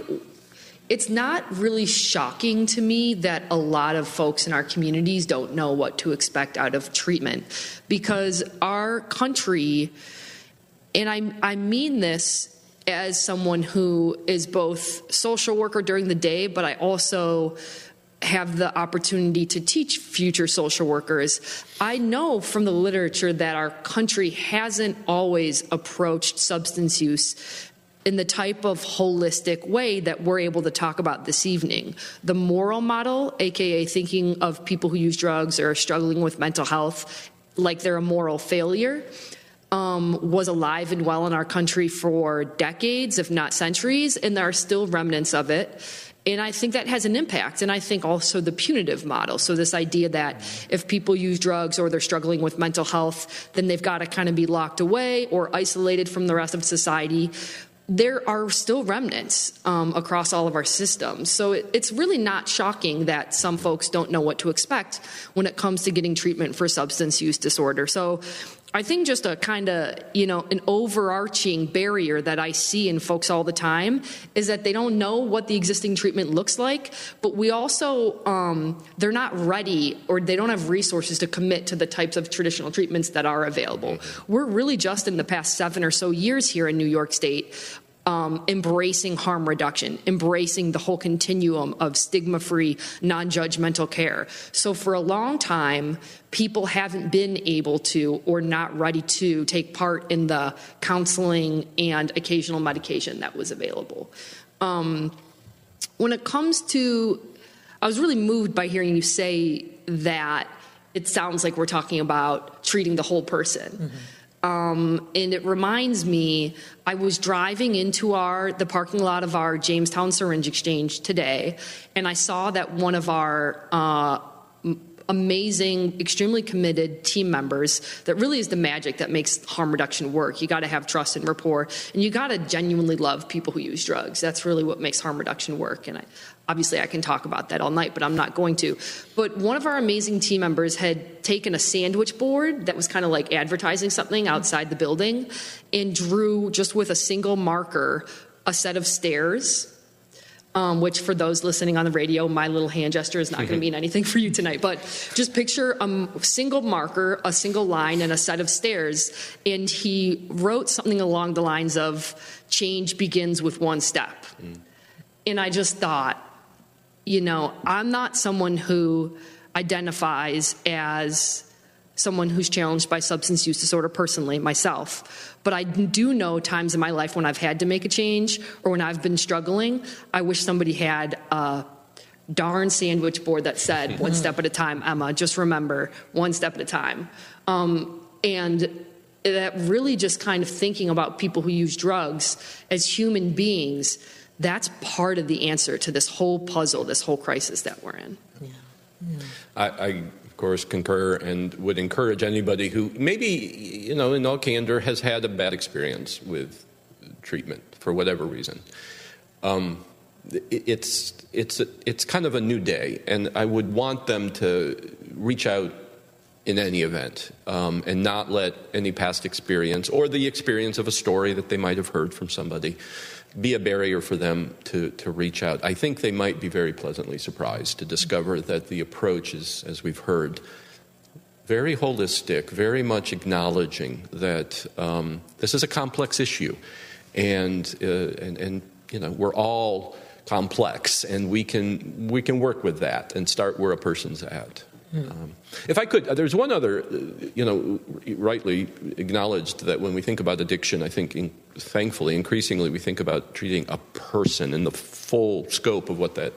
It's not really shocking to me that a lot of folks in our communities don't know what to expect out of treatment, because our country, and I, I mean this as someone who is both social worker during the day, but I also have the opportunity to teach future social workers. I know from the literature that our country hasn't always approached substance use in the type of holistic way that we're able to talk about this evening. The moral model, A K A thinking of people who use drugs or are struggling with mental health like they're a moral failure, um, was alive and well in our country for decades, if not centuries, and there are still remnants of it. And I think that has an impact. And I think also the punitive model. So this idea that if people use drugs or they're struggling with mental health, then they've got to kind of be locked away or isolated from the rest of society. There are still remnants um, across all of our systems. So it, it's really not shocking that some folks don't know what to expect when it comes to getting treatment for substance use disorder. So I think just a kind of, you know, an overarching barrier that I see in folks all the time is that they don't know what the existing treatment looks like, but we also, um, they're not ready or they don't have resources to commit to the types of traditional treatments that are available. We're really just in the past seven or so years here in New York State Um, embracing harm reduction, embracing the whole continuum of stigma-free, non-judgmental care. So for a long time, people haven't been able to or not ready to take part in the counseling and occasional medication that was available. Um, when it comes to, I was really moved by hearing you say that it sounds like we're talking about treating the whole person. Mm-hmm. Um, and it reminds me, I was driving into our the parking lot of our Jamestown Syringe Exchange today, and I saw that one of our uh, amazing, extremely committed team members, that really is the magic that makes harm reduction work. You got to have trust and rapport, and you got to genuinely love people who use drugs. That's really what makes harm reduction work. And I, obviously, I can talk about that all night, but I'm not going to. But one of our amazing team members had taken a sandwich board that was kind of like advertising something outside the building and drew just with a single marker a set of stairs um, which for those listening on the radio, my little hand gesture is not going to mean anything for you tonight. But just picture a single marker, a single line, and a set of stairs. And he wrote something along the lines of, change begins with one step. Mm. And I just thought, you know, I'm not someone who identifies as someone who's challenged by substance use disorder personally, myself. But I do know times in my life when I've had to make a change or when I've been struggling, I wish somebody had a darn sandwich board that said, one step at a time, Emma, just remember, one step at a time. Um, and that really just kind of thinking about people who use drugs as human beings, that's part of the answer to this whole puzzle, this whole crisis that we're in. Yeah. Yeah. I, I, of course, concur and would encourage anybody who maybe, you know, in all candor, has had a bad experience with treatment for whatever reason. Um, it, it's it's it's kind of a new day, and I would want them to reach out in any event, um, and not let any past experience or the experience of a story that they might have heard from somebody be a barrier for them to, to reach out. I think they might be very pleasantly surprised to discover that the approach is, as we've heard, very holistic, very much acknowledging that um, this is a complex issue. And, uh, and, and, you know, we're all complex, and we can, we can work with that and start where a person's at. Mm. Um, if I could, there's one other, you know, rightly acknowledged that when we think about addiction, I think, in, thankfully, increasingly, we think about treating a person in the full scope of what that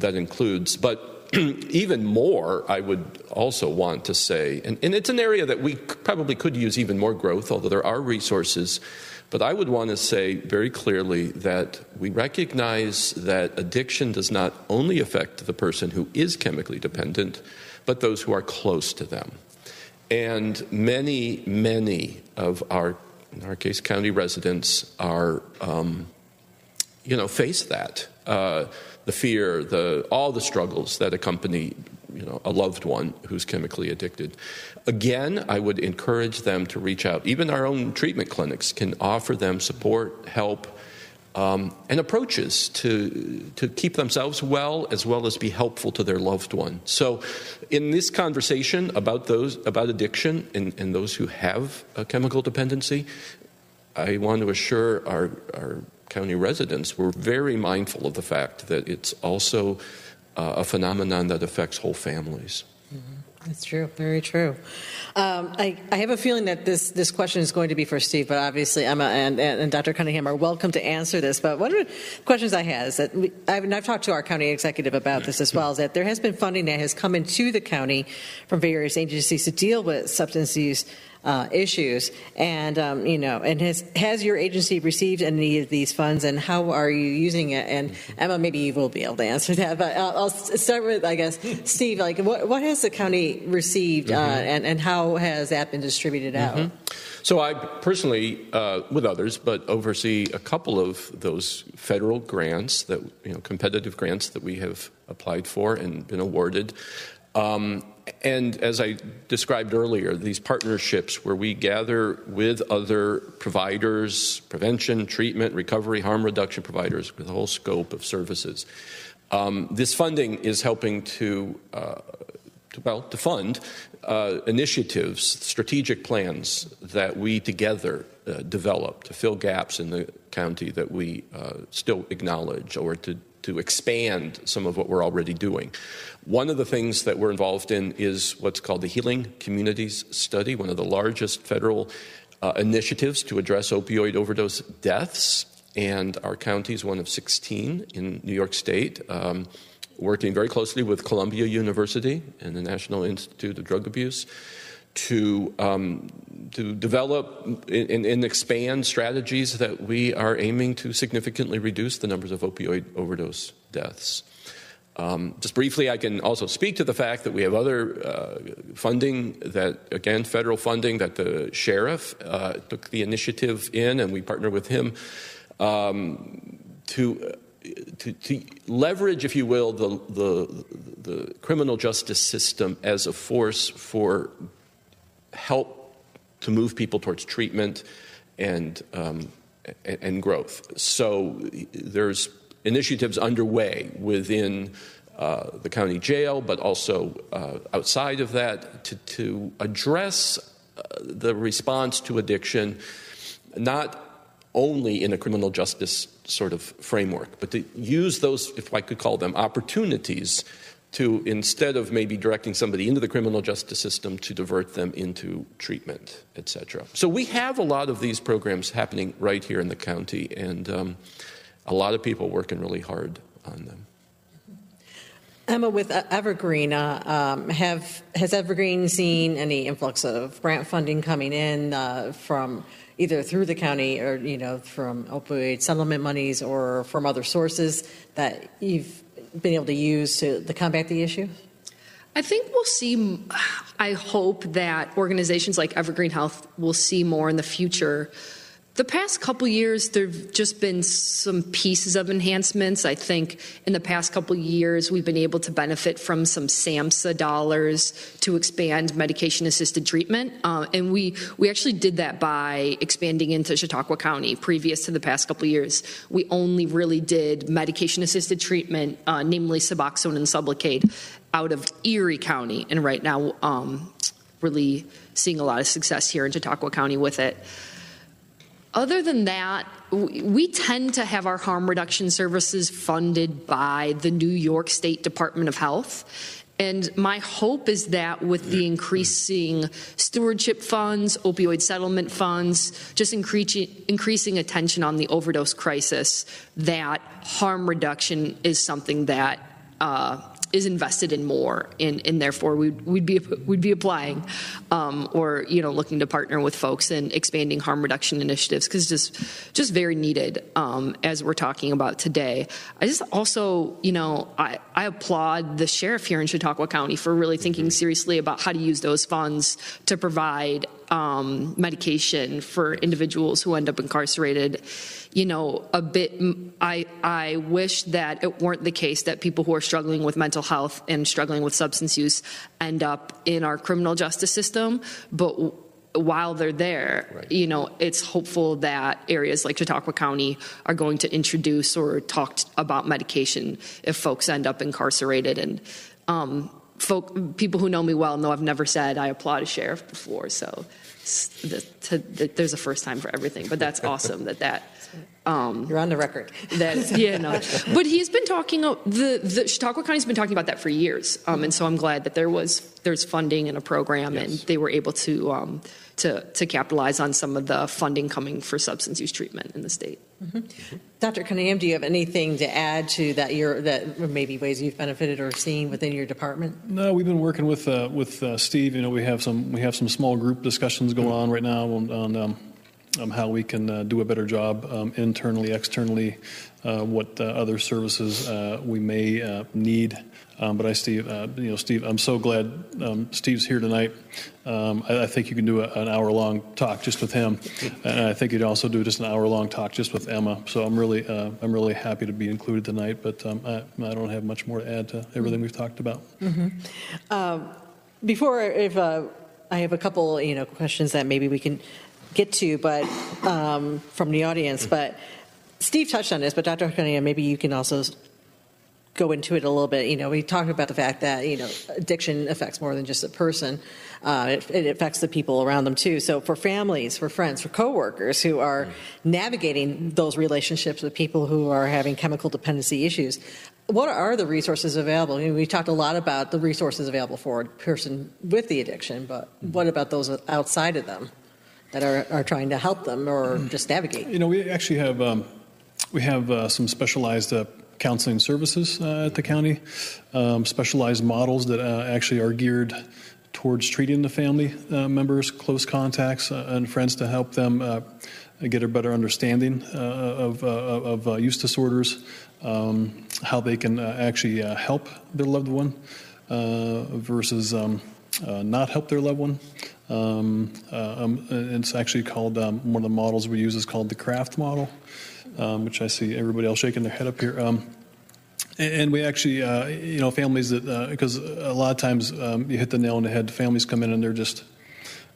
that includes. But even more, I would also want to say, and, and it's an area that we probably could use even more growth, although there are resources, but I would want to say very clearly that we recognize that addiction does not only affect the person who is chemically dependent, but those who are close to them. And many, many of our, in our case, county residents are, um, you know, face that. Uh, the fear, the all the struggles that accompany, you know, a loved one who's chemically addicted. Again, I would encourage them to reach out. Even our own treatment clinics can offer them support, help, um, and approaches to to keep themselves well, as well as be helpful to their loved one. So in this conversation about those about addiction and, and those who have a chemical dependency, I want to assure our, our county residents we're very mindful of the fact that it's also Uh, a phenomenon that affects whole families. Mm-hmm. That's true. Very true. Um, I, I have a feeling that this, this question is going to be for Steve, but obviously Emma and, and, and Doctor Cunningham are welcome to answer this. But one of the questions I had is that we, I've, and I've talked to our county executive about this as well, is that there has been funding that has come into the county from various agencies to deal with substance use Uh, issues, and um, you know, and has has your agency received any of these funds, and how are you using it? And Emma, maybe you will be able to answer that, but I'll, I'll start with, I guess, Steve. Like, what what has the county received, uh, and and how has that been distributed out? Mm-hmm. So I personally, uh, with others, but oversee a couple of those federal grants that, you know, competitive grants that we have applied for and been awarded. Um, And as I described earlier, these partnerships where we gather with other providers, prevention, treatment, recovery, harm reduction providers, with the whole scope of services. Um, this funding is helping to, uh, to well, to fund uh, initiatives, strategic plans that we together uh, develop to fill gaps in the county that we uh, still acknowledge, or to to expand some of what we're already doing. One of the things that we're involved in is what's called the Healing Communities Study, one of the largest federal uh, initiatives to address opioid overdose deaths. And our county is one of sixteen in New York State, um, working very closely with Columbia University and the National Institute of Drug Abuse to um, to develop and, and expand strategies that we are aiming to significantly reduce the numbers of opioid overdose deaths. Um, just briefly, I can also speak to the fact that we have other uh, funding that, again, federal funding that the sheriff uh, took the initiative in, and we partner with him um, to, to to leverage, if you will, the, the the criminal justice system as a force for help to move people towards treatment and um, and growth. So there's initiatives underway within uh, the county jail, but also uh, outside of that, to, to address uh, the response to addiction, not only in a criminal justice sort of framework, but to use those, if I could call them, opportunities to, instead of maybe directing somebody into the criminal justice system, to divert them into treatment, et cetera. So we have a lot of these programs happening right here in the county, and um, a lot of people working really hard on them. Emma, with Evergreen, uh, um, have has Evergreen seen any influx of grant funding coming in uh, from either through the county or, you know, from opioid settlement monies or from other sources that you've been able to use to, to combat the issue? I think we'll see, I hope that organizations like Evergreen Health will see more in the future. The past couple years, there have just been some pieces of enhancements. I think in the past couple years, we've been able to benefit from some SAMHSA dollars to expand medication-assisted treatment. Uh, and we, we actually did that by expanding into Chautauqua County. Previous to the past couple years, we only really did medication-assisted treatment, uh, namely Suboxone and Sublocade, out of Erie County. And right now, um, really seeing a lot of success here in Chautauqua County with it. Other than that, we tend to have our harm reduction services funded by the New York State Department of Health. And my hope is that with the increasing stewardship funds, opioid settlement funds, just increasing, increasing attention on the overdose crisis, that harm reduction is something that uh, is invested in more. And, and therefore, we'd, we'd be we'd be applying um, or, you know, looking to partner with folks in expanding harm reduction initiatives, because it's just, just very needed um, as we're talking about today. I just also, you know, I, I applaud the sheriff here in Chautauqua County for really thinking seriously about how to use those funds to provide um, medication for individuals who end up incarcerated. You know, a bit, I, I wish that it weren't the case that people who are struggling with mental health and struggling with substance use end up in our criminal justice system. But w- while they're there, right, you know, it's hopeful that areas like Chautauqua County are going to introduce or talk t- about medication if folks end up incarcerated. And um, folk, people who know me well know I've never said I applaud a sheriff before. So the, to, the, there's a first time for everything. But that's awesome that that... Um, You're on the record. That, yeah, no. But he's been talking, the, the Chautauqua County's been talking about that for years. Um, and so I'm glad that there was, there's funding in a program, yes, and they were able to, um, to, to capitalize on some of the funding coming for substance use treatment in the state. Mm-hmm. Mm-hmm. Doctor Cunningham, do you have anything to add to that, your, that maybe ways you've benefited or seen within your department? No, we've been working with, uh, with, uh, Steve, you know, we have some, we have some small group discussions going mm-hmm. on right now on, on um, Um, how we can uh, do a better job um, internally, externally, uh, what uh, other services uh, we may uh, need. Um, but I, Steve, uh, you know, Steve, I'm so glad um, Steve's here tonight. Um, I, I think you can do a, an hour-long talk just with him, and I think you'd also do just an hour-long talk just with Emma. So I'm really, uh, I'm really happy to be included tonight. But um, I, I don't have much more to add to everything we've talked about. Mm-hmm. Um, before, if uh, I have a couple, you know, questions that maybe we can get to, but um, from the audience, but Steve touched on this, but Doctor Cunningham, maybe you can also go into it a little bit. You know, we talked about the fact that, you know, addiction affects more than just a person. Uh, it, it affects the people around them too. So for families, for friends, for coworkers who are navigating those relationships with people who are having chemical dependency issues, what are the resources available? I mean, we talked a lot about the resources available for a person with the addiction, but what about those outside of them that are, are trying to help them or just navigate? You know, we actually have um, we have uh, some specialized uh, counseling services uh, at the county, um, specialized models that uh, actually are geared towards treating the family uh, members, close contacts, uh, and friends to help them uh, get a better understanding uh, of, uh, of uh, use disorders, um, how they can uh, actually uh, help their loved one uh, versus um, uh, not help their loved one. Um, uh, um, it's actually called, um, one of the models we use is called the CRAFT model, um, which I see everybody else shaking their head up here. Um, and, and we actually, uh, you know, families that, uh, because a lot of times um, you hit the nail on the head, families come in and they're just,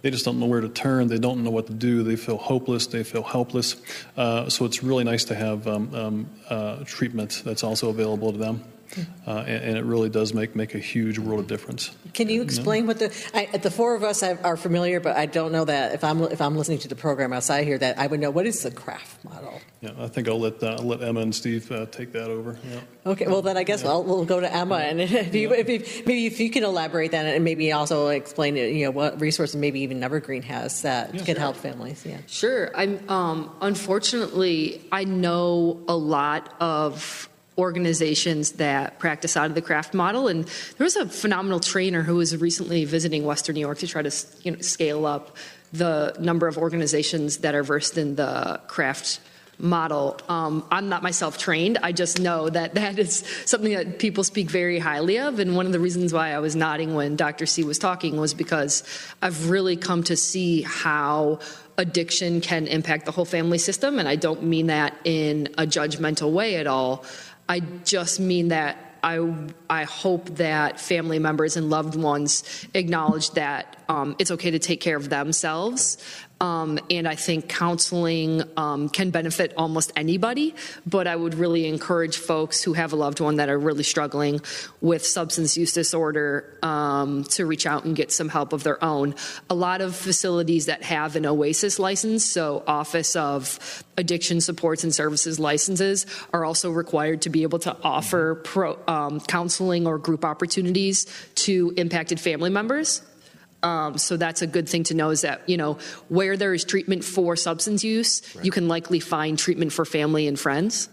They just don't know where to turn. They don't know what to do. They feel hopeless. They feel helpless. Uh, so it's really nice to have um, um, uh, treatment that's also available to them. Uh, and, and it really does make, make a huge world of difference. Can you explain what the I, the four of us are familiar, but I don't know that if I'm if I'm listening to the program outside here that I would know what is the CRAFT model. Yeah, I think I'll let uh, I'll let Emma and Steve uh, take that over. Yeah. Okay, well then I guess yeah. I'll, we'll go to Emma, and if you, yeah. if you, maybe if you can elaborate that and maybe also explain you know what resources maybe even Evergreen has that yeah, could sure. help families. Yeah, sure. I'm um, unfortunately I know a lot of organizations that practice out of the CRAFT model, and there was a phenomenal trainer who was recently visiting Western New York to try to you know, scale up the number of organizations that are versed in the CRAFT model. Um, I'm not myself trained. I just know that that is something that people speak very highly of, and one of the reasons why I was nodding when Doctor C was talking was because I've really come to see how addiction can impact the whole family system, and I don't mean that in a judgmental way at all. I just mean that I I hope that family members and loved ones acknowledge that um, it's okay to take care of themselves. Um, and I think counseling um, can benefit almost anybody, but I would really encourage folks who have a loved one that are really struggling with substance use disorder um, to reach out and get some help of their own. A lot of facilities that have an OASIS license, so Office of Addiction Supports and Services licenses, are also required to be able to offer pro, um, counseling or group opportunities to impacted family members. Um, so that's a good thing to know is that, you know, where there is treatment for substance use, right. you can likely find treatment for family and friends.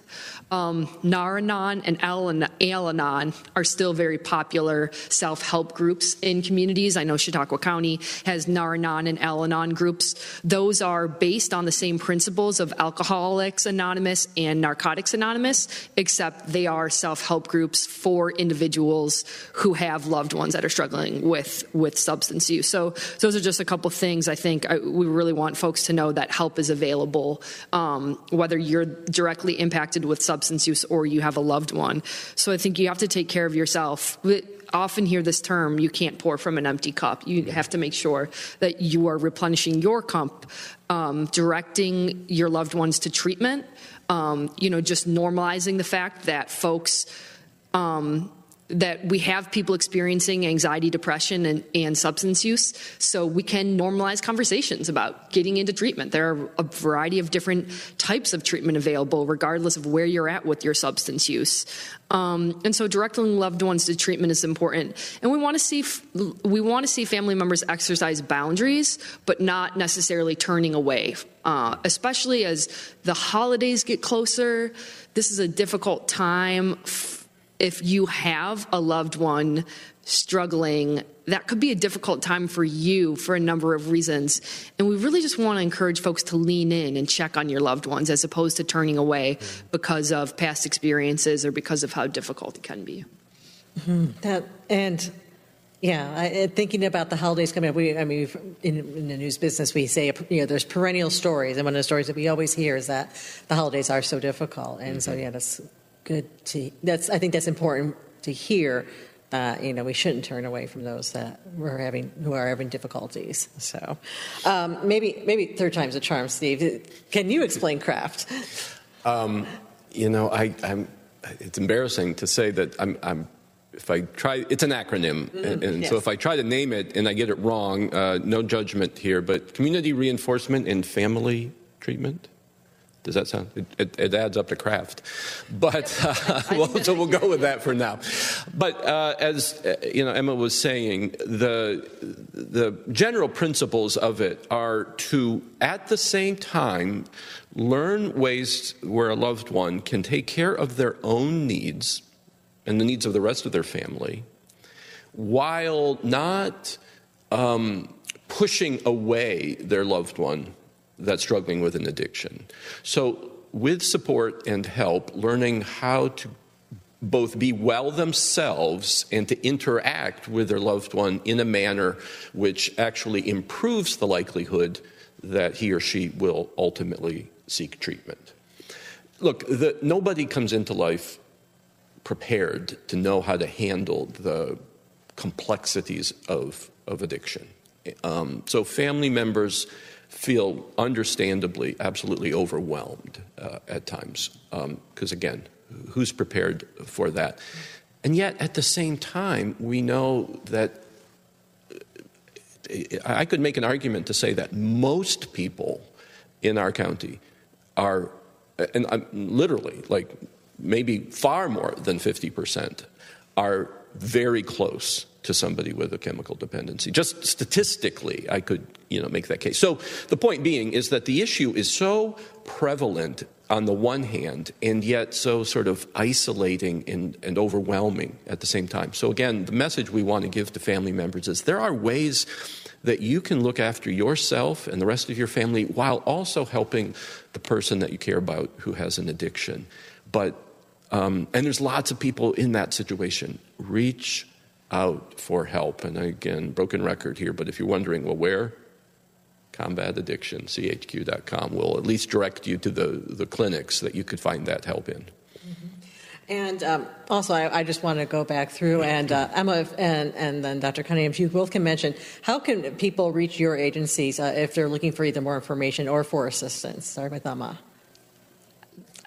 Um, Nar-Anon and Al-Anon are still very popular self-help groups in communities. I know Chautauqua County has Nar-Anon and Al-Anon groups. Those are based on the same principles of Alcoholics Anonymous and Narcotics Anonymous, except they are self-help groups for individuals who have loved ones that are struggling with, with substance use. So those are just a couple things I think I, we really want folks to know that help is available, um, whether you're directly impacted with substance substance use or you have a loved one. So I think you have to take care of yourself. We often hear this term, you can't pour from an empty cup. You have to make sure that you are replenishing your cup, um, directing your loved ones to treatment, um, you know, just normalizing the fact that folks, um, that we have people experiencing anxiety, depression, and, and substance use. So we can normalize conversations about getting into treatment. There are a variety of different types of treatment available, regardless of where you're at with your substance use. Um, and so directing loved ones to treatment is important. And we want to see we want to see family members exercise boundaries, but not necessarily turning away, uh, especially as the holidays get closer. This is a difficult time. If you have a loved one struggling, that could be a difficult time for you for a number of reasons. And we really just want to encourage folks to lean in and check on your loved ones as opposed to turning away because of past experiences or because of how difficult it can be. Mm-hmm. That and... Yeah, I, thinking about the holidays coming up, we, I mean, in, in the news business, we say, you know, there's perennial stories. And one of the stories that we always hear is that the holidays are so difficult. And mm-hmm. so, yeah, that's good to, that's, I think that's important to hear. Uh, you know, we shouldn't turn away from those that we're having, who are having difficulties. So um, maybe, maybe third time's a charm, Steve. Can you explain CRAFT? Um, you know, I, I'm, it's embarrassing to say that I'm, I'm if I try, it's an acronym. Mm-hmm. And, and yes. so if I try to name it and I get it wrong, uh, no judgment here, but community reinforcement and family treatment. Does that sound? It, it, it adds up to CRAFT, but uh, well, so we'll go with that for now. But uh, as uh, you know, Emma was saying, the the general principles of it are to, at the same time, learn ways where a loved one can take care of their own needs and the needs of the rest of their family, while not um, pushing away their loved one that's struggling with an addiction. So with support and help, learning how to both be well themselves and to interact with their loved one in a manner which actually improves the likelihood that he or she will ultimately seek treatment. Look, the, nobody comes into life prepared to know how to handle the complexities of, of addiction. Um, so family members feel understandably absolutely overwhelmed uh, at times because, um, again, who's prepared for that? And yet, at the same time, we know that I could make an argument to say that most people in our county are, and I'm literally, like maybe far more than fifty percent, are very close to somebody with a chemical dependency. Just statistically, I could, you know, make that case. So the point being is that the issue is so prevalent on the one hand, and yet so sort of isolating and, and overwhelming at the same time. So again, the message we want to give to family members is there are ways that you can look after yourself and the rest of your family while also helping the person that you care about who has an addiction. But um, and there's lots of people in that situation. Reach out for help. And again, broken record here, but if you're wondering, well, where? combat addiction c h q dot com will at least direct you to the, the clinics that you could find that help in. Mm-hmm. And um, also, I, I just want to go back through, and uh, Emma and, and then Doctor Cunningham, if you both can mention, how can people reach your agencies uh, if they're looking for either more information or for assistance? Start with Emma.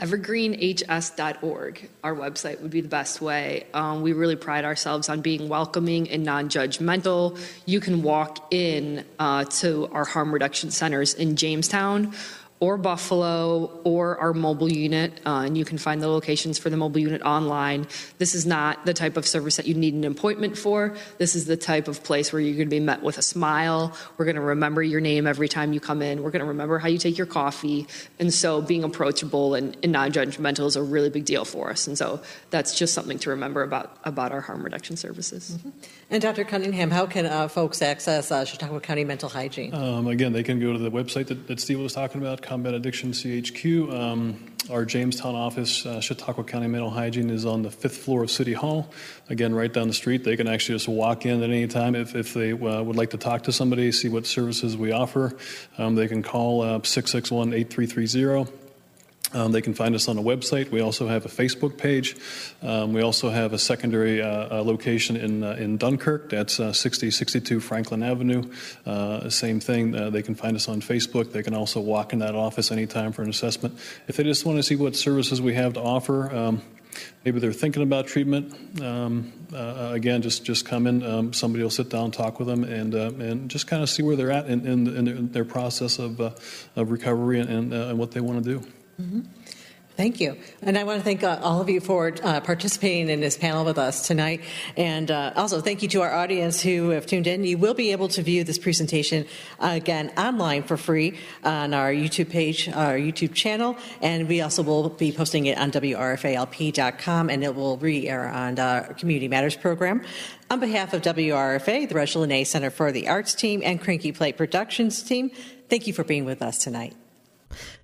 Evergreen H S dot org, our website, would be the best way. Um, we really pride ourselves on being welcoming and non-judgmental. You can walk in uh, to our harm reduction centers in Jamestown or Buffalo or our mobile unit, uh, and you can find the locations for the mobile unit online. This is not the type of service that you need an appointment for. This is the type of place where you're going to be met with a smile. We're going to remember your name every time you come in. We're going to remember how you take your coffee. And so being approachable and, and non-judgmental is a really big deal for us. And so that's just something to remember about, about our harm reduction services. Mm-hmm. And Doctor Cunningham, how can uh, folks access uh, Chautauqua County Mental Hygiene? Um, again, they can go to the website that, that Steve was talking about, Combat Addiction C H Q. Um, our Jamestown office, uh, Chautauqua County Mental Hygiene, is on the fifth floor of City Hall. Again, right down the street. They can actually just walk in at any time if, if they uh, would like to talk to somebody, see what services we offer. Um, they can call uh, six six one, eight three three zero. Um, they can find us on a website. We also have a Facebook page. Um, we also have a secondary uh, uh, location in uh, in Dunkirk. That's uh, sixty sixty-two Franklin Avenue. Uh, same thing. Uh, they can find us on Facebook. They can also walk in that office anytime for an assessment. If they just want to see what services we have to offer, um, maybe they're thinking about treatment. Um, uh, again, just, just come in. Um, somebody will sit down, talk with them, and uh, and just kind of see where they're at in, in, in their process of uh, of recovery and, and, uh, and what they want to do. Mm-hmm. Thank you. And I want to thank uh, all of you for uh, participating in this panel with us tonight. And uh, also thank you to our audience who have tuned in. You will be able to view this presentation uh, again online for free on our YouTube page, our YouTube channel. And we also will be posting it on W R F A L P dot com, and it will re-air on our Community Matters program. On behalf of W R F A, the Roger Linnae Center for the Arts team, and Cranky Plate Productions team, thank you for being with us tonight.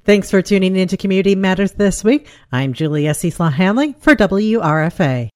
Thanks for tuning into Community Matters this week. I'm Julia Ciesla-Hanley for W R F A.